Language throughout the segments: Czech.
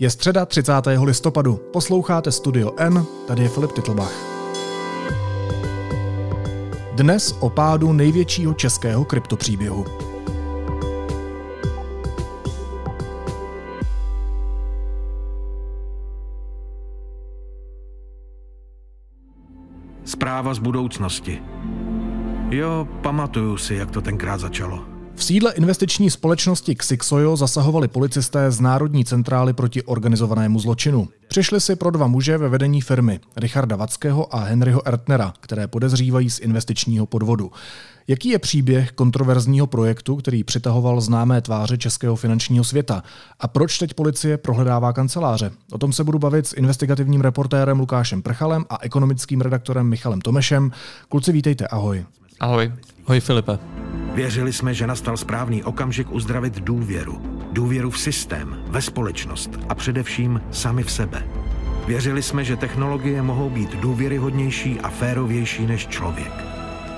Je středa 30. listopadu. Posloucháte Studio N, tady je Filip Tytlbach. Dnes o pádu největšího českého kryptopříběhu. Zpráva z budoucnosti. Jo, pamatuju si, jak to tenkrát začalo. V sídle investiční společnosti Ksiksojo zasahovali policisté z Národní centrály proti organizovanému zločinu. Přišli si pro dva muže ve vedení firmy, Richarda Vackého a Henryho Ertnera, které podezřívají z investičního podvodu. Jaký je příběh kontroverzního projektu, který přitahoval známé tváře českého finančního světa? A proč teď policie prohledává kanceláře? O tom se budu bavit s investigativním reportérem Lukášem Prchalem a ekonomickým redaktorem Michalem Tomešem. Kluci, vítejte, ahoj. Ahoj. Ahoj, Filipe. Věřili jsme, že nastal správný okamžik uzdravit důvěru. Důvěru v systém, ve společnost a především sami v sebe. Věřili jsme, že technologie mohou být důvěryhodnější a férovější než člověk.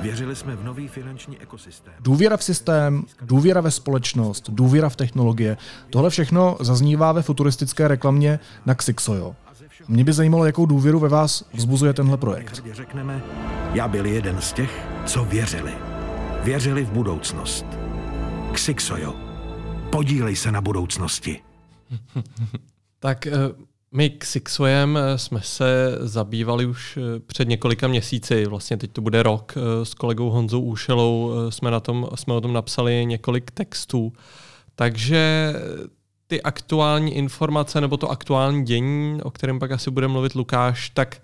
Věřili jsme v nový finanční ekosystém. Důvěra v systém, důvěra ve společnost, důvěra v technologie. Tohle všechno zaznívá ve futuristické reklamě na Ksiksojo. Mě by zajímalo, jakou důvěru ve vás vzbuzuje tenhle projekt. Řekneme, já byl jeden z těch, co věřili. Věřili v budoucnost. Ksiksojo, podílej se na budoucnosti. Tak my Ksiksojem jsme se zabývali už před několika měsíci. Vlastně teď to bude rok. S kolegou Honzou Úšelou jsme o tom napsali několik textů. Takže ty aktuální informace nebo to aktuální dění, o kterém pak asi bude mluvit Lukáš, tak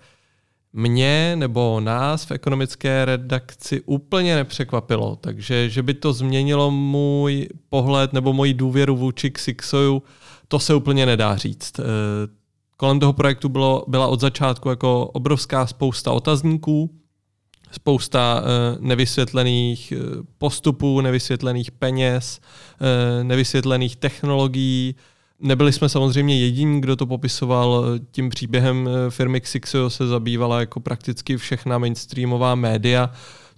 mě nebo nás v ekonomické redakci úplně nepřekvapilo. Takže, že by to změnilo můj pohled nebo moji důvěru vůči Ksiksoju, to se úplně nedá říct. Kolem toho projektu byla od začátku jako obrovská spousta otazníků, spousta nevysvětlených postupů, nevysvětlených peněz, nevysvětlených technologií. Nebyli jsme samozřejmě jediní, kdo to popisoval. Tím příběhem firmy Ksiksojo se zabývala jako prakticky všechna mainstreamová média,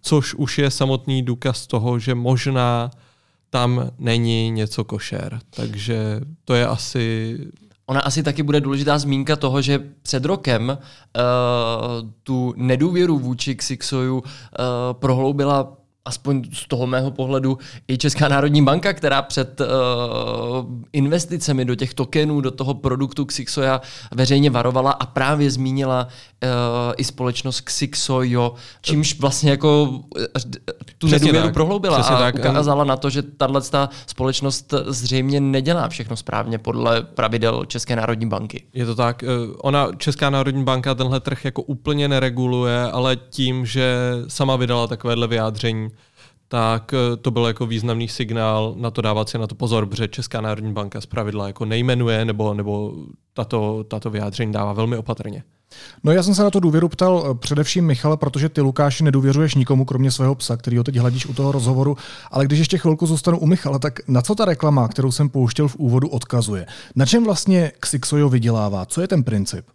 což už je samotný důkaz toho, že možná tam není něco košer. Takže to je asi... Ona asi taky bude důležitá zmínka toho, že před rokem tu nedůvěru vůči Ksiksoju prohloubila, aspoň z toho mého pohledu, i Česká národní banka, která před investicemi do těch tokenů, do toho produktu Ksiksoja veřejně varovala a právě zmínila i společnost Ksiksojo, čímž vlastně jako tu nedůvěru prohloubila a ukázala na to, že tato společnost zřejmě nedělá všechno správně podle pravidel České národní banky. Je to tak. Ona, Česká národní banka, tenhle trh jako úplně nereguluje, ale tím, že sama vydala takovéhle vyjádření, tak to byl jako významný signál na to dávat si na to pozor, protože Česká národní banka zpravidla jako nejmenuje nebo tato vyjádření dává velmi opatrně. No, já jsem se na to důvěru ptal především Michala, protože ty, Lukáši, nedůvěřuješ nikomu, kromě svého psa, kterýho teď hladíš u toho rozhovoru, ale když ještě chvilku zůstanu u Michala, tak na co ta reklama, kterou jsem pouštěl v úvodu, odkazuje? Na čem vlastně Ksiksojo vydělává? Co je ten princip?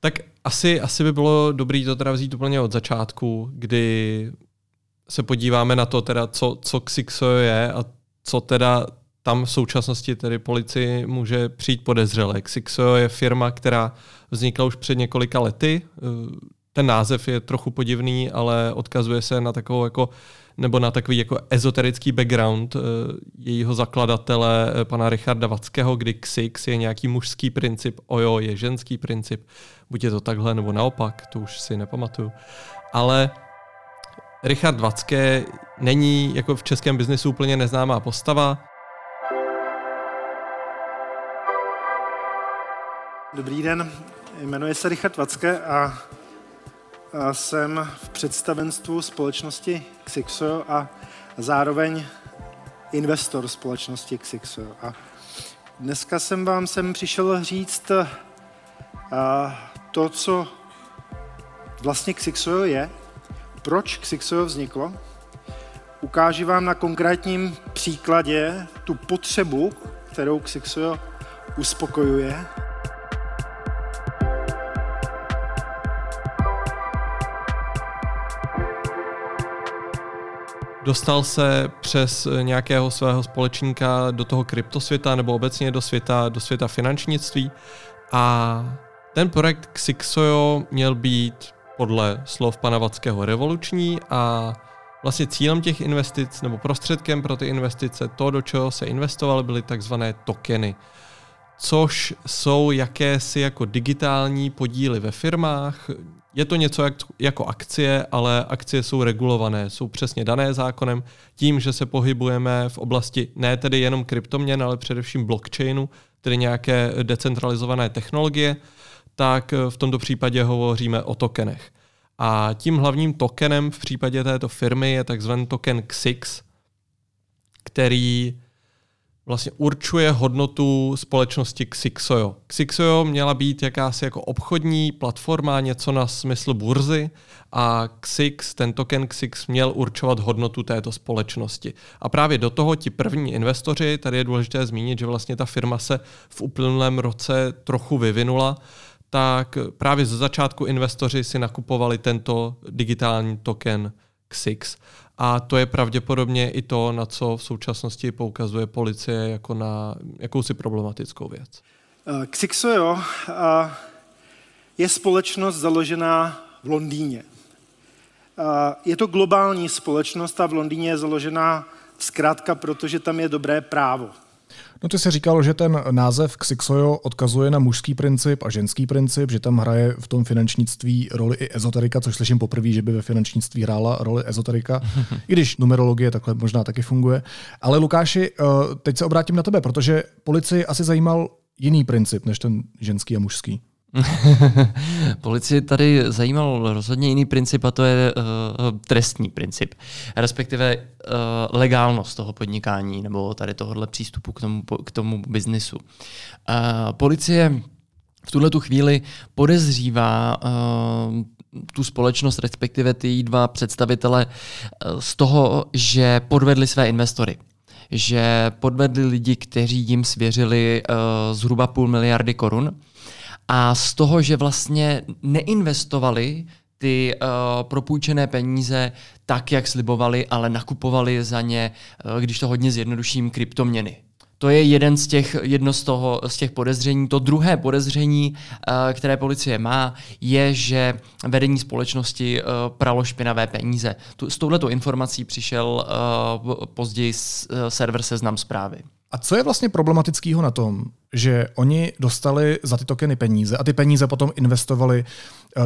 Tak asi by bylo dobré to teda vzít úplně od začátku, kdy se podíváme na to, teda, co Ksiksojo je a co teda tam v současnosti tedy policii může přijít podezřelé. Ksiksojo je firma, která vznikla už před několika lety. Ten název je trochu podivný, ale odkazuje se na takovou jako, nebo na takový jako ezoterický background jejího zakladatele, pana Richarda Vackého, kdy Ksix je nějaký mužský princip, ojo je ženský princip. Buď je to takhle, nebo naopak, to už si nepamatuju. Ale Richard Vacké není jako v českém biznesu úplně neznámá postava. Dobrý den, jmenuji se Richard Vacké a jsem v představenstvu společnosti Ksiksojo a zároveň investor společnosti Ksiksojo. A dneska jsem vám sem přišel říct to, co vlastně Ksiksojo je, proč Ksiksojo vzniklo. Ukážu vám na konkrétním příkladě tu potřebu, kterou Ksiksojo uspokojuje. Dostal se přes nějakého svého společníka do toho kryptosvěta nebo obecně do světa finančnictví a ten projekt Ksiksojo měl být podle slov pana Vackého revoluční a vlastně cílem těch investic nebo prostředkem pro ty investice, to, do čeho se investovaly, byly takzvané tokeny, což jsou jakési jako digitální podíly ve firmách. Je to něco jako akcie, ale akcie jsou regulované, jsou přesně dané zákonem. Tím, že se pohybujeme v oblasti ne tedy jenom kryptoměn, ale především blockchainu, tedy nějaké decentralizované technologie, tak v tomto případě hovoříme o tokenech. A tím hlavním tokenem v případě této firmy je takzvaný token Ksix, který vlastně určuje hodnotu společnosti Ksiksojo. Ksiksojo měla být jakási jako obchodní platforma, něco na smysl burzy a Ksix, ten token Ksix měl určovat hodnotu této společnosti. A právě do toho ti první investoři, tady je důležité zmínit, že vlastně ta firma se v uplynulém roce trochu vyvinula, tak právě ze začátku investoři si nakupovali tento digitální token Ksix. A to je pravděpodobně i to, na co v současnosti poukazuje policie jako na jakousi problematickou věc. Xixoio je společnost založená v Londýně. Je to globální společnost a v Londýně je založená zkrátka, protože tam je dobré právo. No ty jsi říkal, že ten název Ksiksojo odkazuje na mužský princip a ženský princip, že tam hraje v tom finančnictví roli i ezoterika, což slyším poprvé, že by ve finančnictví hrála roli ezoterika, i když numerologie takhle možná taky funguje. Ale Lukáši, teď se obrátím na tebe, protože policii asi zajímal jiný princip než ten ženský a mužský. Policii tady zajímal rozhodně jiný princip a to je trestní princip, respektive legálnost toho podnikání nebo tady tohohle přístupu k tomu biznisu. Policie v tuhletu chvíli podezřívá tu společnost, respektive ty dva představitele z toho, že podvedli své investory. Že podvedli lidi, kteří jim svěřili zhruba 0,5 miliardy korun. A z toho, že vlastně neinvestovali ty propůjčené peníze tak, jak slibovali, ale nakupovali za ně, když to hodně zjednoduším, kryptoměny. To je jedno z těch podezření. To druhé podezření, které policie má, je, že vedení společnosti pralo špinavé peníze. S touhletou informací přišel později server Seznam zprávy. A co je vlastně problematického na tom, že oni dostali za ty tokeny peníze a ty peníze potom investovali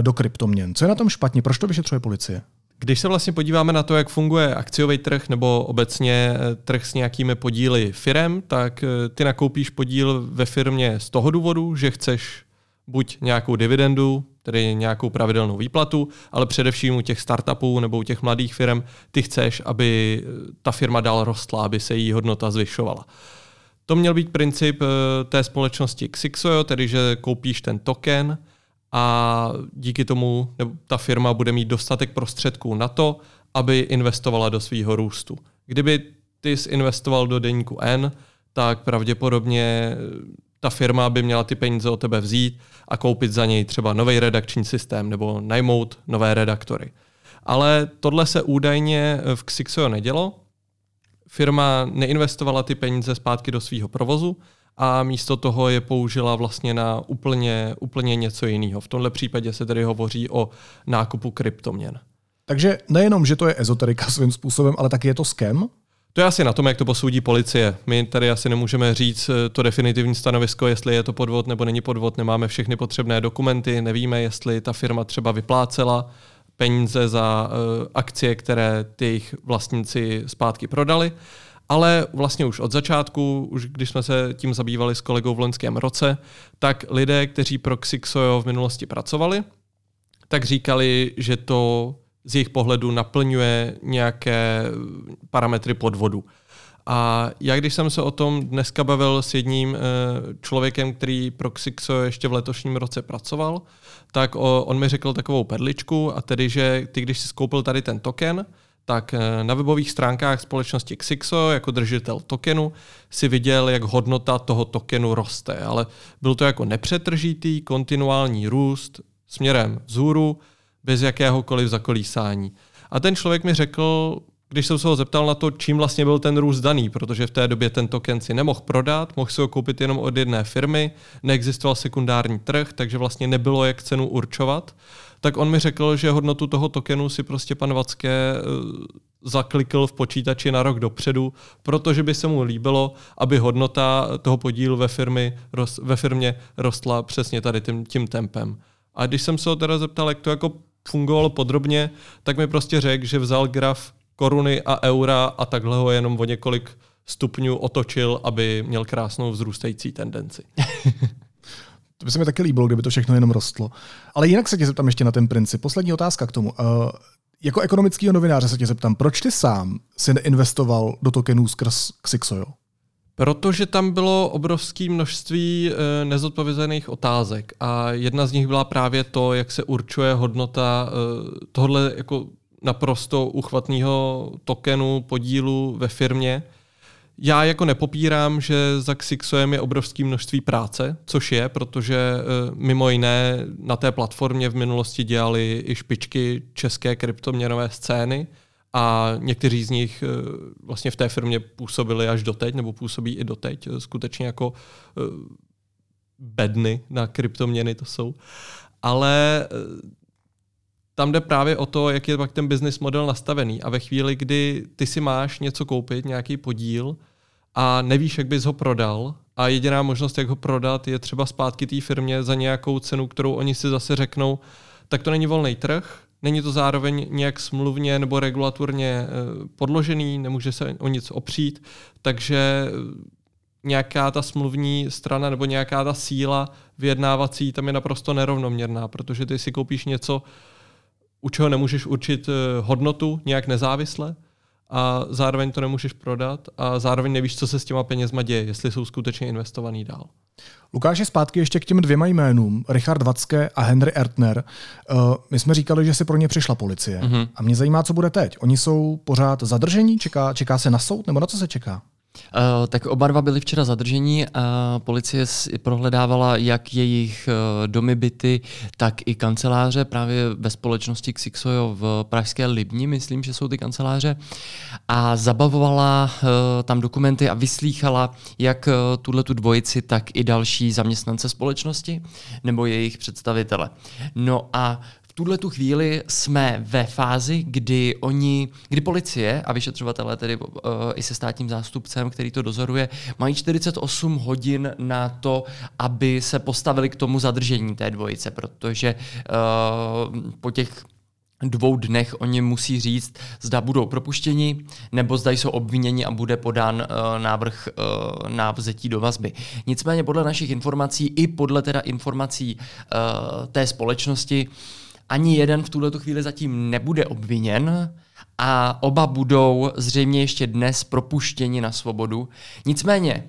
do kryptoměn? Co je na tom špatně? Proč to vyšetřuje policie? Když se vlastně podíváme na to, jak funguje akciový trh nebo obecně trh s nějakými podíly firem, tak ty nakoupíš podíl ve firmě z toho důvodu, že chceš buď nějakou dividendu, tedy nějakou pravidelnou výplatu, ale především u těch startupů nebo u těch mladých firm ty chceš, aby ta firma dál rostla, aby se její hodnota zvyšovala. To měl být princip té společnosti Ksiksojo, tedy že koupíš ten token a díky tomu ta firma bude mít dostatek prostředků na to, aby investovala do svýho růstu. Kdyby ty investoval do deníku N, tak pravděpodobně ta firma by měla ty peníze od tebe vzít a koupit za něj třeba nový redakční systém nebo najmout nové redaktory. Ale tohle se údajně v Ksiksojo nedělo. Firma neinvestovala ty peníze zpátky do svého provozu a místo toho je použila vlastně na úplně něco jiného. V tomhle případě se tedy hovoří o nákupu kryptoměn. Takže nejenom, že to je ezoterika svým způsobem, ale taky je to scam? To je asi na tom, jak to posoudí policie. My tady asi nemůžeme říct to definitivní stanovisko, jestli je to podvod nebo není podvod, nemáme všechny potřebné dokumenty, nevíme, jestli ta firma třeba vyplácela peníze za akcie, které ty jejich vlastníci zpátky prodali. Ale vlastně už od začátku, už když jsme se tím zabývali s kolegou v loňském roce, tak lidé, kteří pro Ksiksojo v minulosti pracovali, tak říkali, že to z jejich pohledu naplňuje nějaké parametry podvodu. A já když jsem se o tom dneska bavil s jedním člověkem, který pro Ksiksojo ještě v letošním roce pracoval, tak on mi řekl takovou perličku, a tedy, že ty, když jsi koupil tady ten token, tak na webových stránkách společnosti Ksiksojo jako držitel tokenu si viděl, jak hodnota toho tokenu roste. Ale byl to jako nepřetržitý, kontinuální růst směrem vzhůru, bez jakéhokoliv zakolísání. A ten člověk mi řekl, Když jsem se ho zeptal na to, čím vlastně byl ten růst daný, protože v té době ten token si nemohl prodat, mohl si ho koupit jenom od jedné firmy, neexistoval sekundární trh, takže vlastně nebylo jak cenu určovat, tak on mi řekl, že hodnotu toho tokenu si prostě pan Vacké zaklikl v počítači na rok dopředu, protože by se mu líbilo, aby hodnota toho podílu ve firmě rostla přesně tady tím tempem. A když jsem se ho teda zeptal, jak to jako fungovalo podrobně, tak mi prostě řekl, že vzal graf koruny a eura a takhle ho jenom o několik stupňů otočil, aby měl krásnou vzrůstající tendenci. To by se mi taky líbilo, kdyby to všechno jenom rostlo. Ale jinak se tě zeptám ještě na ten princip. Poslední otázka k tomu. Jako ekonomického novináře se tě zeptám, proč ty sám si neinvestoval do tokenů skrz Ksiksojo? Protože tam bylo obrovské množství nezodpovězených otázek a jedna z nich byla právě to, jak se určuje hodnota tohle jako naprosto uchvatného tokenu, podílu ve firmě. Já jako nepopírám, že za Ksiksojem je obrovské množství práce, což je, protože mimo jiné na té platformě v minulosti dělali i špičky české kryptoměnové scény a někteří z nich vlastně v té firmě působili až doteď, nebo působí i doteď, skutečně jako bedny na kryptoměny to jsou. Ale tam jde právě o to, jak je pak ten business model nastavený. A ve chvíli, kdy ty si máš něco koupit, nějaký podíl a nevíš, jak bys ho prodal a jediná možnost, jak ho prodat, je třeba zpátky té firmě za nějakou cenu, kterou oni si zase řeknou, tak to není volný trh, není to zároveň nějak smluvně nebo regulatorně podložený, nemůže se o nic opřít, takže nějaká ta smluvní strana nebo nějaká ta síla vyjednávací tam je naprosto nerovnoměrná, protože ty si koupíš něco, u čeho nemůžeš určit hodnotu nějak nezávisle a zároveň to nemůžeš prodat a zároveň nevíš, co se s těma penězma děje, jestli jsou skutečně investovaný dál. Lukáš, zpátky ještě k těm dvěma jménům, Richard Vacké a Henry Ertner. My jsme říkali, že si pro ně přišla policie. Mm-hmm. A mě zajímá, co bude teď. Oni jsou pořád zadržení? Čeká se na soud? Nebo na co se čeká? Tak oba dva byli včera zadrženi a policie prohledávala jak jejich domy, byty, tak i kanceláře právě ve společnosti Ksiksojo v pražské Libni, myslím, že jsou ty kanceláře, a zabavovala tam dokumenty a vyslýchala jak tuhletu dvojici, tak i další zaměstnance společnosti nebo jejich představitele. No a tuhle tu chvíli jsme ve fázi, kdy policie a vyšetřovatelé tedy i se státním zástupcem, který to dozoruje, mají 48 hodin na to, aby se postavili k tomu zadržení té dvojice, protože po těch 2 dnech oni musí říct, zda budou propuštěni, nebo zda jsou obviněni a bude podán návrh na vzetí do vazby. Nicméně podle našich informací i podle teda informací té společnosti ani jeden v tuhletu chvíli zatím nebude obviněn a oba budou zřejmě ještě dnes propuštěni na svobodu. Nicméně,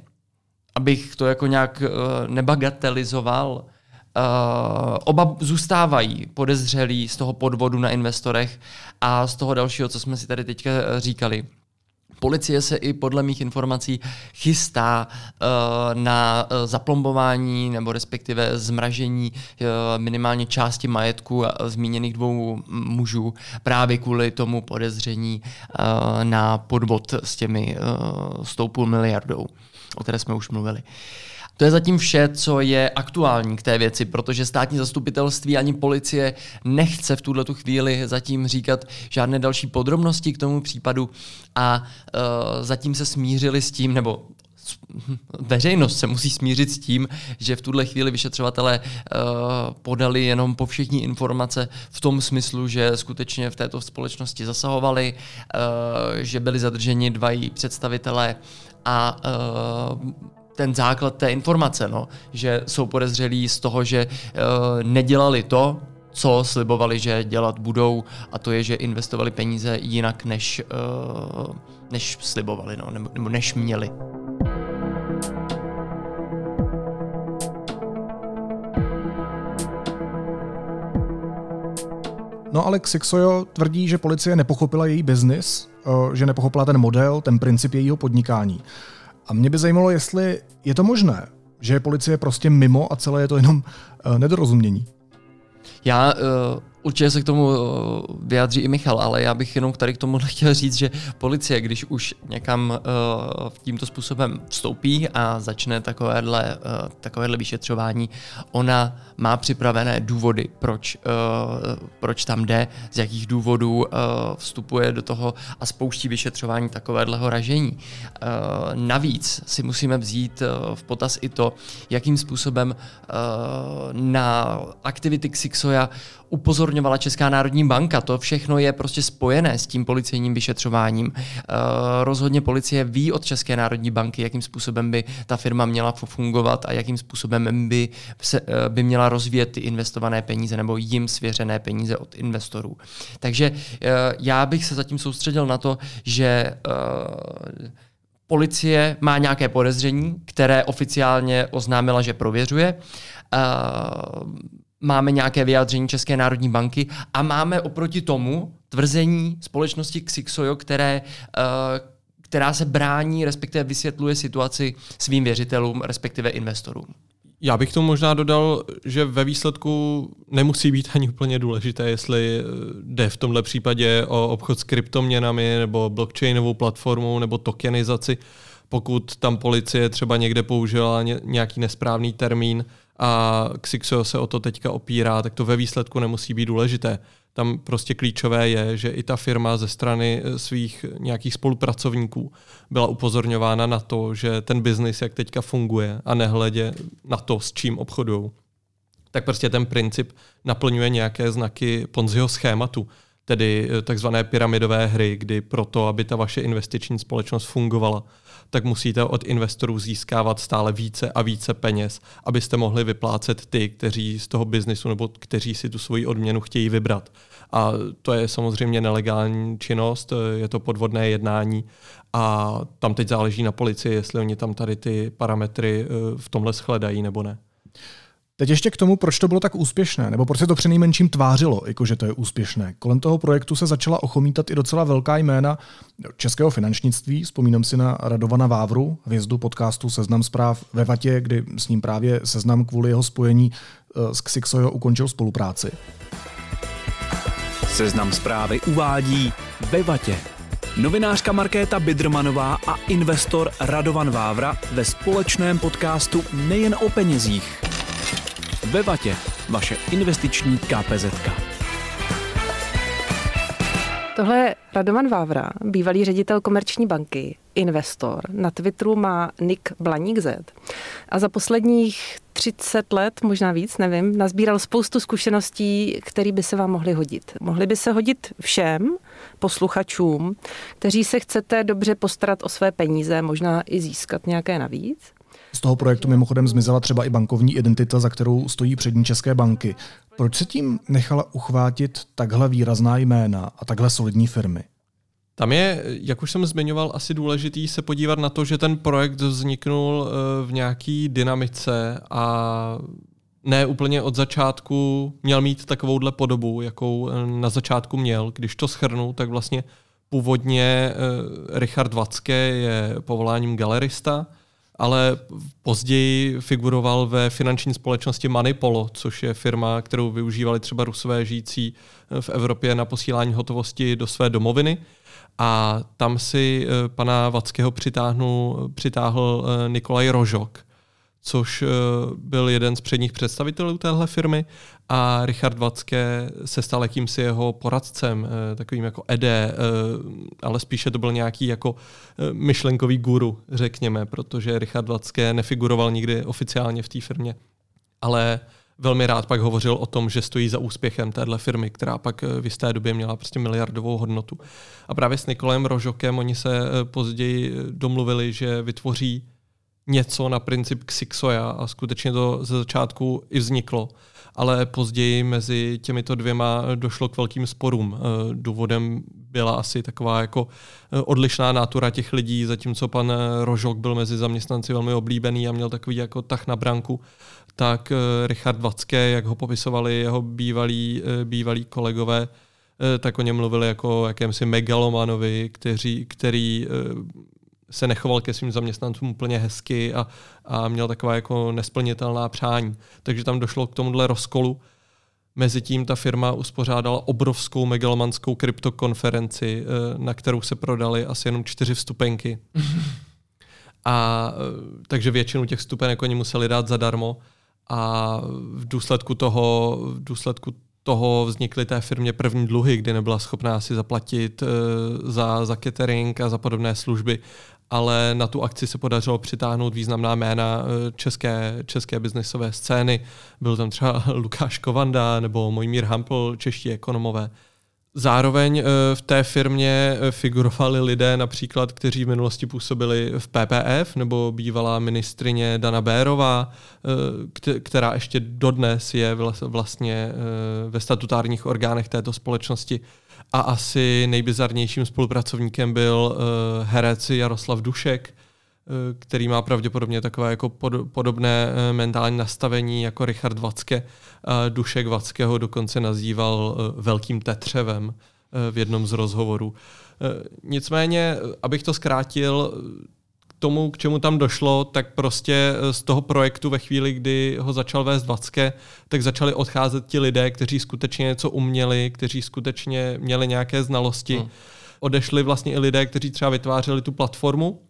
abych to jako nějak nebagatelizoval, oba zůstávají podezřelí z toho podvodu na investorech a z toho dalšího, co jsme si tady teďka říkali. Policie se i podle mých informací chystá na zaplombování nebo respektive zmražení minimálně části majetku zmíněných 2 mužů právě kvůli tomu podezření na podvod s tou 0,5 miliardy, o které jsme už mluvili. To je zatím vše, co je aktuální k té věci, protože státní zastupitelství ani policie nechce v tuhletu chvíli zatím říkat žádné další podrobnosti k tomu případu a zatím se smířili s tím, nebo veřejnost se musí smířit s tím, že v tuhle chvíli vyšetřovatelé podali jenom povšechní informace v tom smyslu, že skutečně v této společnosti zasahovali, že byli zadrženi 2 její představitelé a ten základ té informace, že jsou podezřelí z toho, že nedělali to, co slibovali, že dělat budou, a to je, že investovali peníze jinak, než slibovali, nebo než měli. No ale Ksiksojo tvrdí, že policie nepochopila její biznis, že nepochopila ten model, ten princip jejího podnikání. A mě by zajímalo, jestli je to možné, že je policie prostě mimo a celé je to jenom nedorozumění. Já Určitě se k tomu vyjádří i Michal, ale já bych jenom tady k tomu chtěl říct, že policie, když už někam tímto způsobem vstoupí a začne takovéhle vyšetřování, ona má připravené důvody, proč tam jde, z jakých důvodů vstupuje do toho a spouští vyšetřování takovéhleho ražení. Navíc si musíme vzít v potaz i to, jakým způsobem na aktivity Ksiksoja upozorňovala Česká národní banka. To všechno je prostě spojené s tím policejním vyšetřováním. Rozhodně policie ví od České národní banky, jakým způsobem by ta firma měla fungovat a jakým způsobem by měla rozvíjet ty investované peníze nebo jim svěřené peníze od investorů. Takže já bych se zatím soustředil na to, že policie má nějaké podezření, které oficiálně oznámila, že prověřuje. Máme nějaké vyjádření České národní banky a máme oproti tomu tvrzení společnosti Ksiksojo, která se brání, respektive vysvětluje situaci svým věřitelům, respektive investorům. Já bych tomu možná dodal, že ve výsledku nemusí být ani úplně důležité, jestli jde v tomhle případě o obchod s kryptoměnami nebo blockchainovou platformou nebo tokenizaci, pokud tam policie třeba někde použila nějaký nesprávný termín a Ksiksojo se o to teďka opírá, tak to ve výsledku nemusí být důležité. Tam prostě klíčové je, že i ta firma ze strany svých nějakých spolupracovníků byla upozorňována na to, že ten biznis, jak teďka funguje a nehledě na to, s čím obchodují, tak prostě ten princip naplňuje nějaké znaky Ponziho schématu, tedy takzvané pyramidové hry, kdy proto, aby ta vaše investiční společnost fungovala, tak musíte od investorů získávat stále více a více peněz, abyste mohli vyplácet ty, kteří z toho biznisu nebo kteří si tu svoji odměnu chtějí vybrat. A to je samozřejmě nelegální činnost, je to podvodné jednání a tam teď záleží na policii, jestli oni tam tady ty parametry v tomhle shledají nebo ne. Teď ještě k tomu, proč to bylo tak úspěšné, nebo proč se to přinejmenším tvářilo, jakože to je úspěšné. Kolem toho projektu se začala ochomítat i docela velká jména českého finančnictví. Vzpomínám si na Radovana Vávru, hvězdu podcastu Seznam zpráv ve Vatě, kdy s ním právě Seznam kvůli jeho spojení s Ksiksojo ukončil spolupráci. Seznam zprávy uvádí ve Vatě. Novinářka Markéta Bidrmanová a investor Radovan Vávra ve společném podcastu Nejen o penězích. Ve Vatě, vaše investiční KPZ-ka. Tohle je Radovan Vávra, bývalý ředitel Komerční banky, investor. Na Twitteru má nick @blaníkz a za posledních 30 let, možná víc, nevím, nazbíral spoustu zkušeností, které by se vám mohly hodit. Mohly by se hodit všem posluchačům, kteří se chcete dobře postarat o své peníze, možná i získat nějaké navíc. Z toho projektu mimochodem zmizela třeba i bankovní identita, za kterou stojí přední české banky. Proč se tím nechala uchvátit takhle výrazná jména a takhle solidní firmy? Tam je, jak už jsem zmiňoval, asi důležitý se podívat na to, že ten projekt vzniknul v nějaký dynamice a ne úplně od začátku měl mít takovouhle podobu, jakou na začátku měl. Když to shrnu, tak vlastně původně Richard Vacký je povoláním galerista, ale později figuroval ve finanční společnosti Manipolo, což je firma, kterou využívali třeba Rusové žijící v Evropě na posílání hotovosti do své domoviny. A tam si pana Vackého přitáhl Nikolaj Rožok, což byl jeden z předních představitelů téhle firmy a Richard Vacký se stal jakýmsi jeho poradcem, takovým jako Ede, ale spíše to byl nějaký jako myšlenkový guru, řekněme, protože Richard Vacký nefiguroval nikdy oficiálně v té firmě, ale velmi rád pak hovořil o tom, že stojí za úspěchem téhle firmy, která pak v jisté době měla prostě miliardovou hodnotu. A právě s Nikolajem Rožokem oni se později domluvili, že vytvoří něco na princip Ksiksoja a skutečně to ze začátku i vzniklo. Ale později mezi těmito dvěma došlo k velkým sporům. Důvodem byla asi taková jako odlišná nátura těch lidí, zatímco pan Rožok byl mezi zaměstnanci velmi oblíbený a měl takový jako tah na branku, tak Richard Vacký, jak ho popisovali jeho bývalí kolegové, tak o něm mluvili jako o jakémsi megalomanovi, který se nechoval ke svým zaměstnancům úplně hezky a měl taková jako nesplnitelná přání. Takže tam došlo k tomuhle rozkolu. Mezitím ta firma uspořádala obrovskou megalomanskou kryptokonferenci, na kterou se prodaly asi jenom 4 vstupenky. A takže většinu těch vstupenek oni museli dát zadarmo a v důsledku toho vznikly té firmě první dluhy, kdy nebyla schopná si zaplatit za catering a za podobné služby, ale na tu akci se podařilo přitáhnout významná jména české biznesové scény. Byl tam třeba Lukáš Kovanda nebo Mojmír Hampl, čeští ekonomové. Zároveň v té firmě figurovali lidé například, kteří v minulosti působili v PPF, nebo bývalá ministryně Dana Bérová, která ještě dodnes je vlastně ve statutárních orgánech této společnosti. A asi nejbizarnějším spolupracovníkem byl herec Jaroslav Dušek, který má pravděpodobně takové jako podobné mentální nastavení jako Richard Vacké. Dušek Vackého dokonce nazýval velkým tetřevem v jednom z rozhovorů. Nicméně, abych to zkrátil, k tomu, k čemu tam došlo, tak prostě z toho projektu ve chvíli, kdy ho začal vést Vacké, tak začali odcházet ti lidé, kteří skutečně něco uměli, kteří skutečně měli nějaké znalosti. Odešli vlastně i lidé, kteří třeba vytvářeli tu platformu,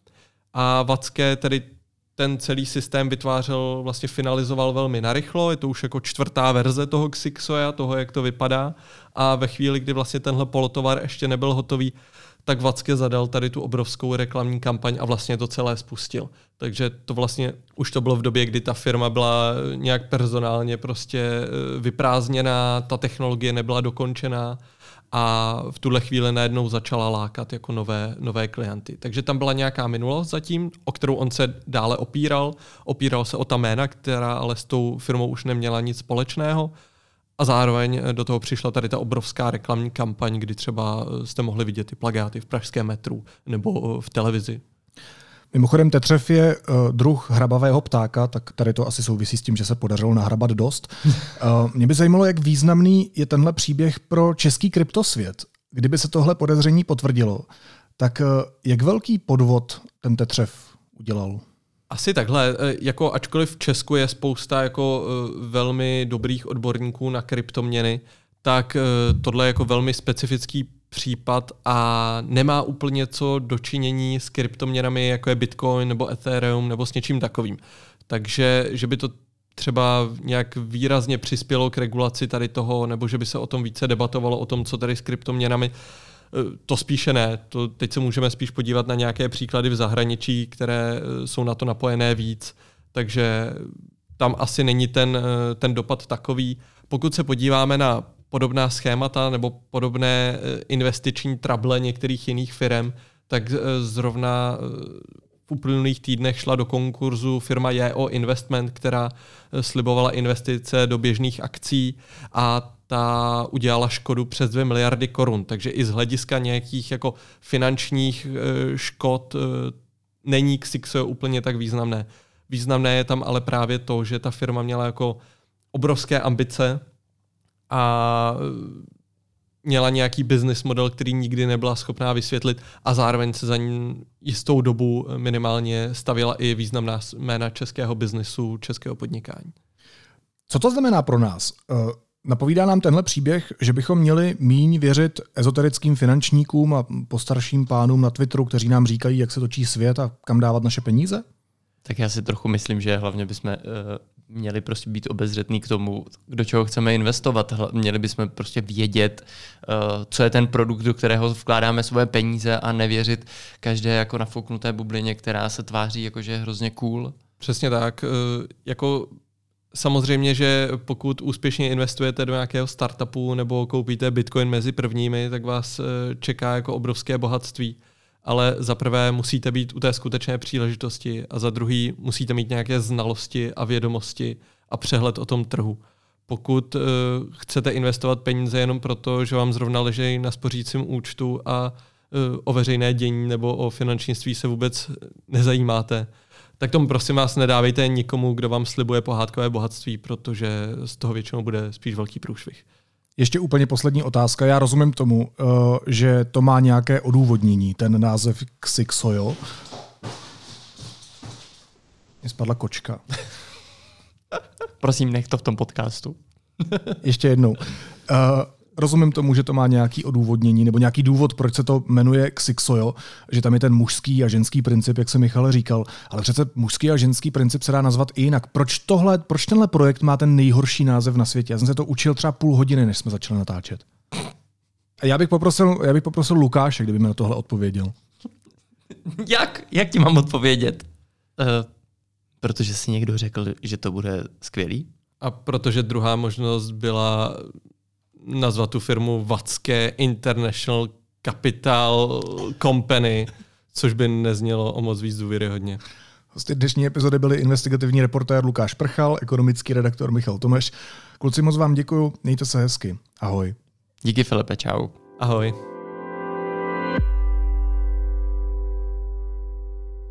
a Vacké tedy ten celý systém vytvářel, vlastně finalizoval velmi narychlo, je to už jako 4. verze toho Ksiksoja, toho, jak to vypadá. A ve chvíli, kdy vlastně tenhle polotovar ještě nebyl hotový, tak Vacké zadal tady tu obrovskou reklamní kampaň a vlastně to celé spustil. Takže to vlastně už to bylo v době, kdy ta firma byla nějak personálně prostě vyprázdněná, ta technologie nebyla dokončená. A v tuhle chvíli najednou začala lákat jako nové klienty. Takže tam byla nějaká minulost zatím, o kterou on se dále opíral. Opíral se o ta jména, která ale s tou firmou už neměla nic společného. A zároveň do toho přišla tady ta obrovská reklamní kampaň, kdy třeba jste mohli vidět ty plakáty v pražském metru nebo v televizi. Mimochodem tetřev je druh hrabavého ptáka, tak tady to asi souvisí s tím, že se podařilo nahrabat dost. Mě by zajímalo, jak významný je tenhle příběh pro český kryptosvět. Kdyby se tohle podezření potvrdilo, tak jak velký podvod ten tetřev udělal? Asi takhle, jako ačkoliv v Česku je spousta jako velmi dobrých odborníků na kryptoměny, tak tohle je jako velmi specifický případ a nemá úplně co dočinění s kryptoměnami, jako je Bitcoin nebo Ethereum nebo s něčím takovým. Takže že by to třeba nějak výrazně přispělo k regulaci tady toho, nebo že by se o tom více debatovalo, o tom, co tady s kryptoměnami, to spíše ne. To teď se můžeme spíš podívat na nějaké příklady v zahraničí, které jsou na to napojené víc. Takže tam asi není ten dopad takový. Pokud se podíváme na podobná schémata nebo podobné investiční trable některých jiných firm, tak zrovna v uplynulých týdnech šla do konkurzu firma EO Investment, která slibovala investice do běžných akcí a ta udělala škodu přes 2 miliardy korun. Takže i z hlediska nějakých jako finančních škod není Ksiksojo úplně tak významné. Významné je tam ale právě to, že ta firma měla jako obrovské ambice a měla nějaký business model, který nikdy nebyla schopná vysvětlit a zároveň se za ní jistou dobu minimálně stavila i významná jména českého biznesu, českého podnikání. Co to znamená pro nás? Napovídá nám tenhle příběh, že bychom měli míň věřit ezoterickým finančníkům a postarším pánům na Twitteru, kteří nám říkají, jak se točí svět a kam dávat naše peníze? Tak já si trochu myslím, že hlavně bychom měli prostě být obezřetní k tomu, do čeho chceme investovat. Měli bychom prostě vědět, co je ten produkt, do kterého vkládáme svoje peníze a nevěřit každé jako nafouknuté bublině, která se tváří jako, že je hrozně cool. Přesně tak. Jako samozřejmě, že pokud úspěšně investujete do nějakého startupu nebo koupíte Bitcoin mezi prvními, tak vás čeká jako obrovské bohatství. Ale za prvé musíte být u té skutečné příležitosti a za druhý musíte mít nějaké znalosti a vědomosti a přehled o tom trhu. Pokud chcete investovat peníze jenom proto, že vám zrovna leží na spořícím účtu a o veřejné dění nebo o finančnictví se vůbec nezajímáte, tak tomu prosím vás nedávejte nikomu, kdo vám slibuje pohádkové bohatství, protože z toho většinou bude spíš velký průšvih. Ještě úplně poslední otázka. Já rozumím tomu, že to má nějaké odůvodnění, ten název Ksiksojo. Mně spadla kočka. Prosím, nech to v tom podcastu. Ještě jednou. Rozumím tomu, že to má nějaký odůvodnění nebo nějaký důvod, proč se to jmenuje Ksiksojo, že tam je ten mužský a ženský princip, jak se Michal říkal, ale přece mužský a ženský princip se dá nazvat i jinak. Proč tenhle projekt má ten nejhorší název na světě? Já jsem se to učil třeba půl hodiny, než jsme začali natáčet. A já bych poprosil Lukáše, kdyby mi na tohle odpověděl. Jak ti mám odpovědět? Protože si někdo řekl, že to bude skvělý? A protože druhá možnost byla nazvat tu firmu Vacké International Capital Company, což by neznělo o moc víc důvěryhodně. Hosty dnešní epizody byly investigativní reportér Lukáš Prchal, ekonomický redaktor Michal Tomeš. Kluci, moc vám děkuju, mějte se hezky. Ahoj. Díky, Filipe, čau. Ahoj.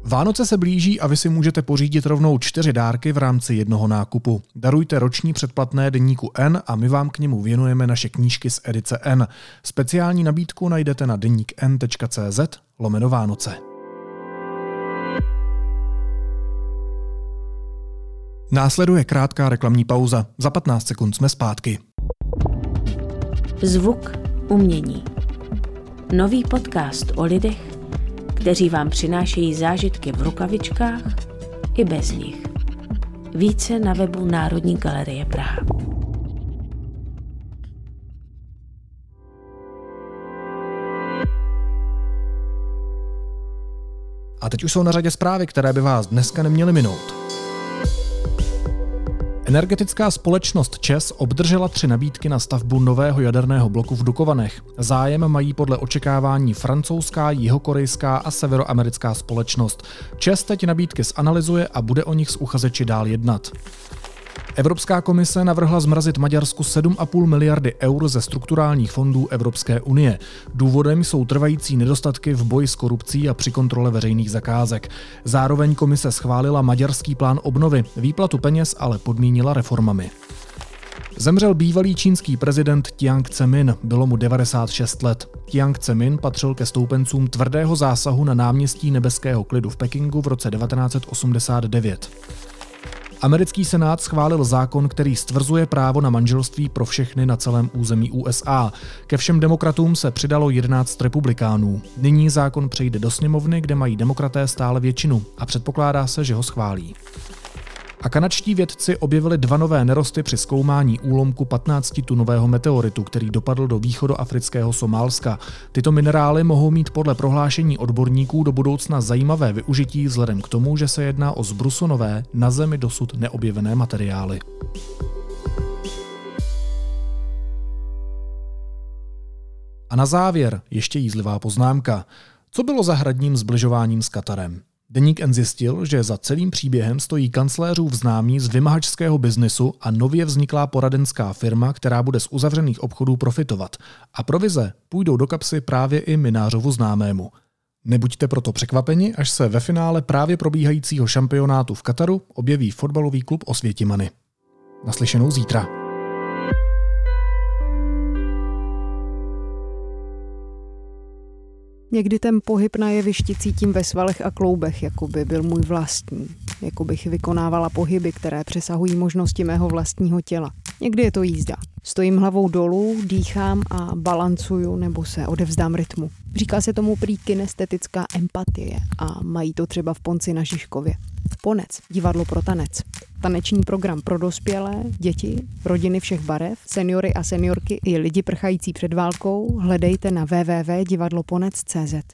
Vánoce se blíží a vy si můžete pořídit rovnou 4 dárky v rámci jednoho nákupu. Darujte roční předplatné deníku N a my vám k němu věnujeme naše knížky z edice N. Speciální nabídku najdete na denikn.cz/Vánoce. Následuje krátká reklamní pauza. Za 15 sekund jsme zpátky. Zvuk umění. Nový podcast o lidech, kteří vám přinášejí zážitky v rukavičkách i bez nich. Více na webu Národní galerie Praha. A teď už jsou na řadě zprávy, které by vás dneska neměly minout. Energetická společnost ČEZ obdržela 3 nabídky na stavbu nového jaderného bloku v Dukovanech. Zájem mají podle očekávání francouzská, jihokorejská a severoamerická společnost. ČEZ teď nabídky zanalyzuje a bude o nich s uchazeči dál jednat. Evropská komise navrhla zmrazit Maďarsku 7,5 miliardy eur ze strukturálních fondů Evropské unie. Důvodem jsou trvající nedostatky v boji s korupcí a při kontrole veřejných zakázek. Zároveň komise schválila maďarský plán obnovy, výplatu peněz ale podmínila reformami. Zemřel bývalý čínský prezident Jiang Zemin, bylo mu 96 let. Jiang Zemin patřil ke stoupencům tvrdého zásahu na náměstí Nebeského klidu v Pekingu v roce 1989. Americký senát schválil zákon, který stvrzuje právo na manželství pro všechny na celém území USA. Ke všem demokratům se přidalo 11 republikánů. Nyní zákon přejde do sněmovny, kde mají demokraté stále většinu a předpokládá se, že ho schválí. A kanadští vědci objevili 2 nové nerosty při zkoumání úlomku 15-tunového meteoritu, který dopadl do východoafrického Somálska. Tyto minerály mohou mít podle prohlášení odborníků do budoucna zajímavé využití vzhledem k tomu, že se jedná o zbrusonové, na Zemi dosud neobjevené materiály. A na závěr ještě jízlivá poznámka. Co bylo za hradním zbližováním s Katarem? Deník N zjistil, že za celým příběhem stojí kancléřův známí z vymahačského biznisu a nově vzniklá poradenská firma, která bude z uzavřených obchodů profitovat. A provize půjdou do kapsy právě i Minářovu známému. Nebuďte proto překvapeni, až se ve finále právě probíhajícího šampionátu v Kataru objeví fotbalový klub Osvětimany. Naslyšenou zítra. Někdy ten pohyb na jevišti cítím ve svalech a kloubech, jako by byl můj vlastní. Jako bych vykonávala pohyby, které přesahují možnosti mého vlastního těla. Někdy je to jízda. Stojím hlavou dolů, dýchám a balancuju nebo se odevzdám rytmu. Říká se tomu prý kinestetická empatie a mají to třeba v Ponci na Žižkově. Ponec, divadlo pro tanec. Taneční program pro dospělé, děti, rodiny všech barev, seniory a seniorky i lidi prchající před válkou hledejte na www.divadloponec.cz.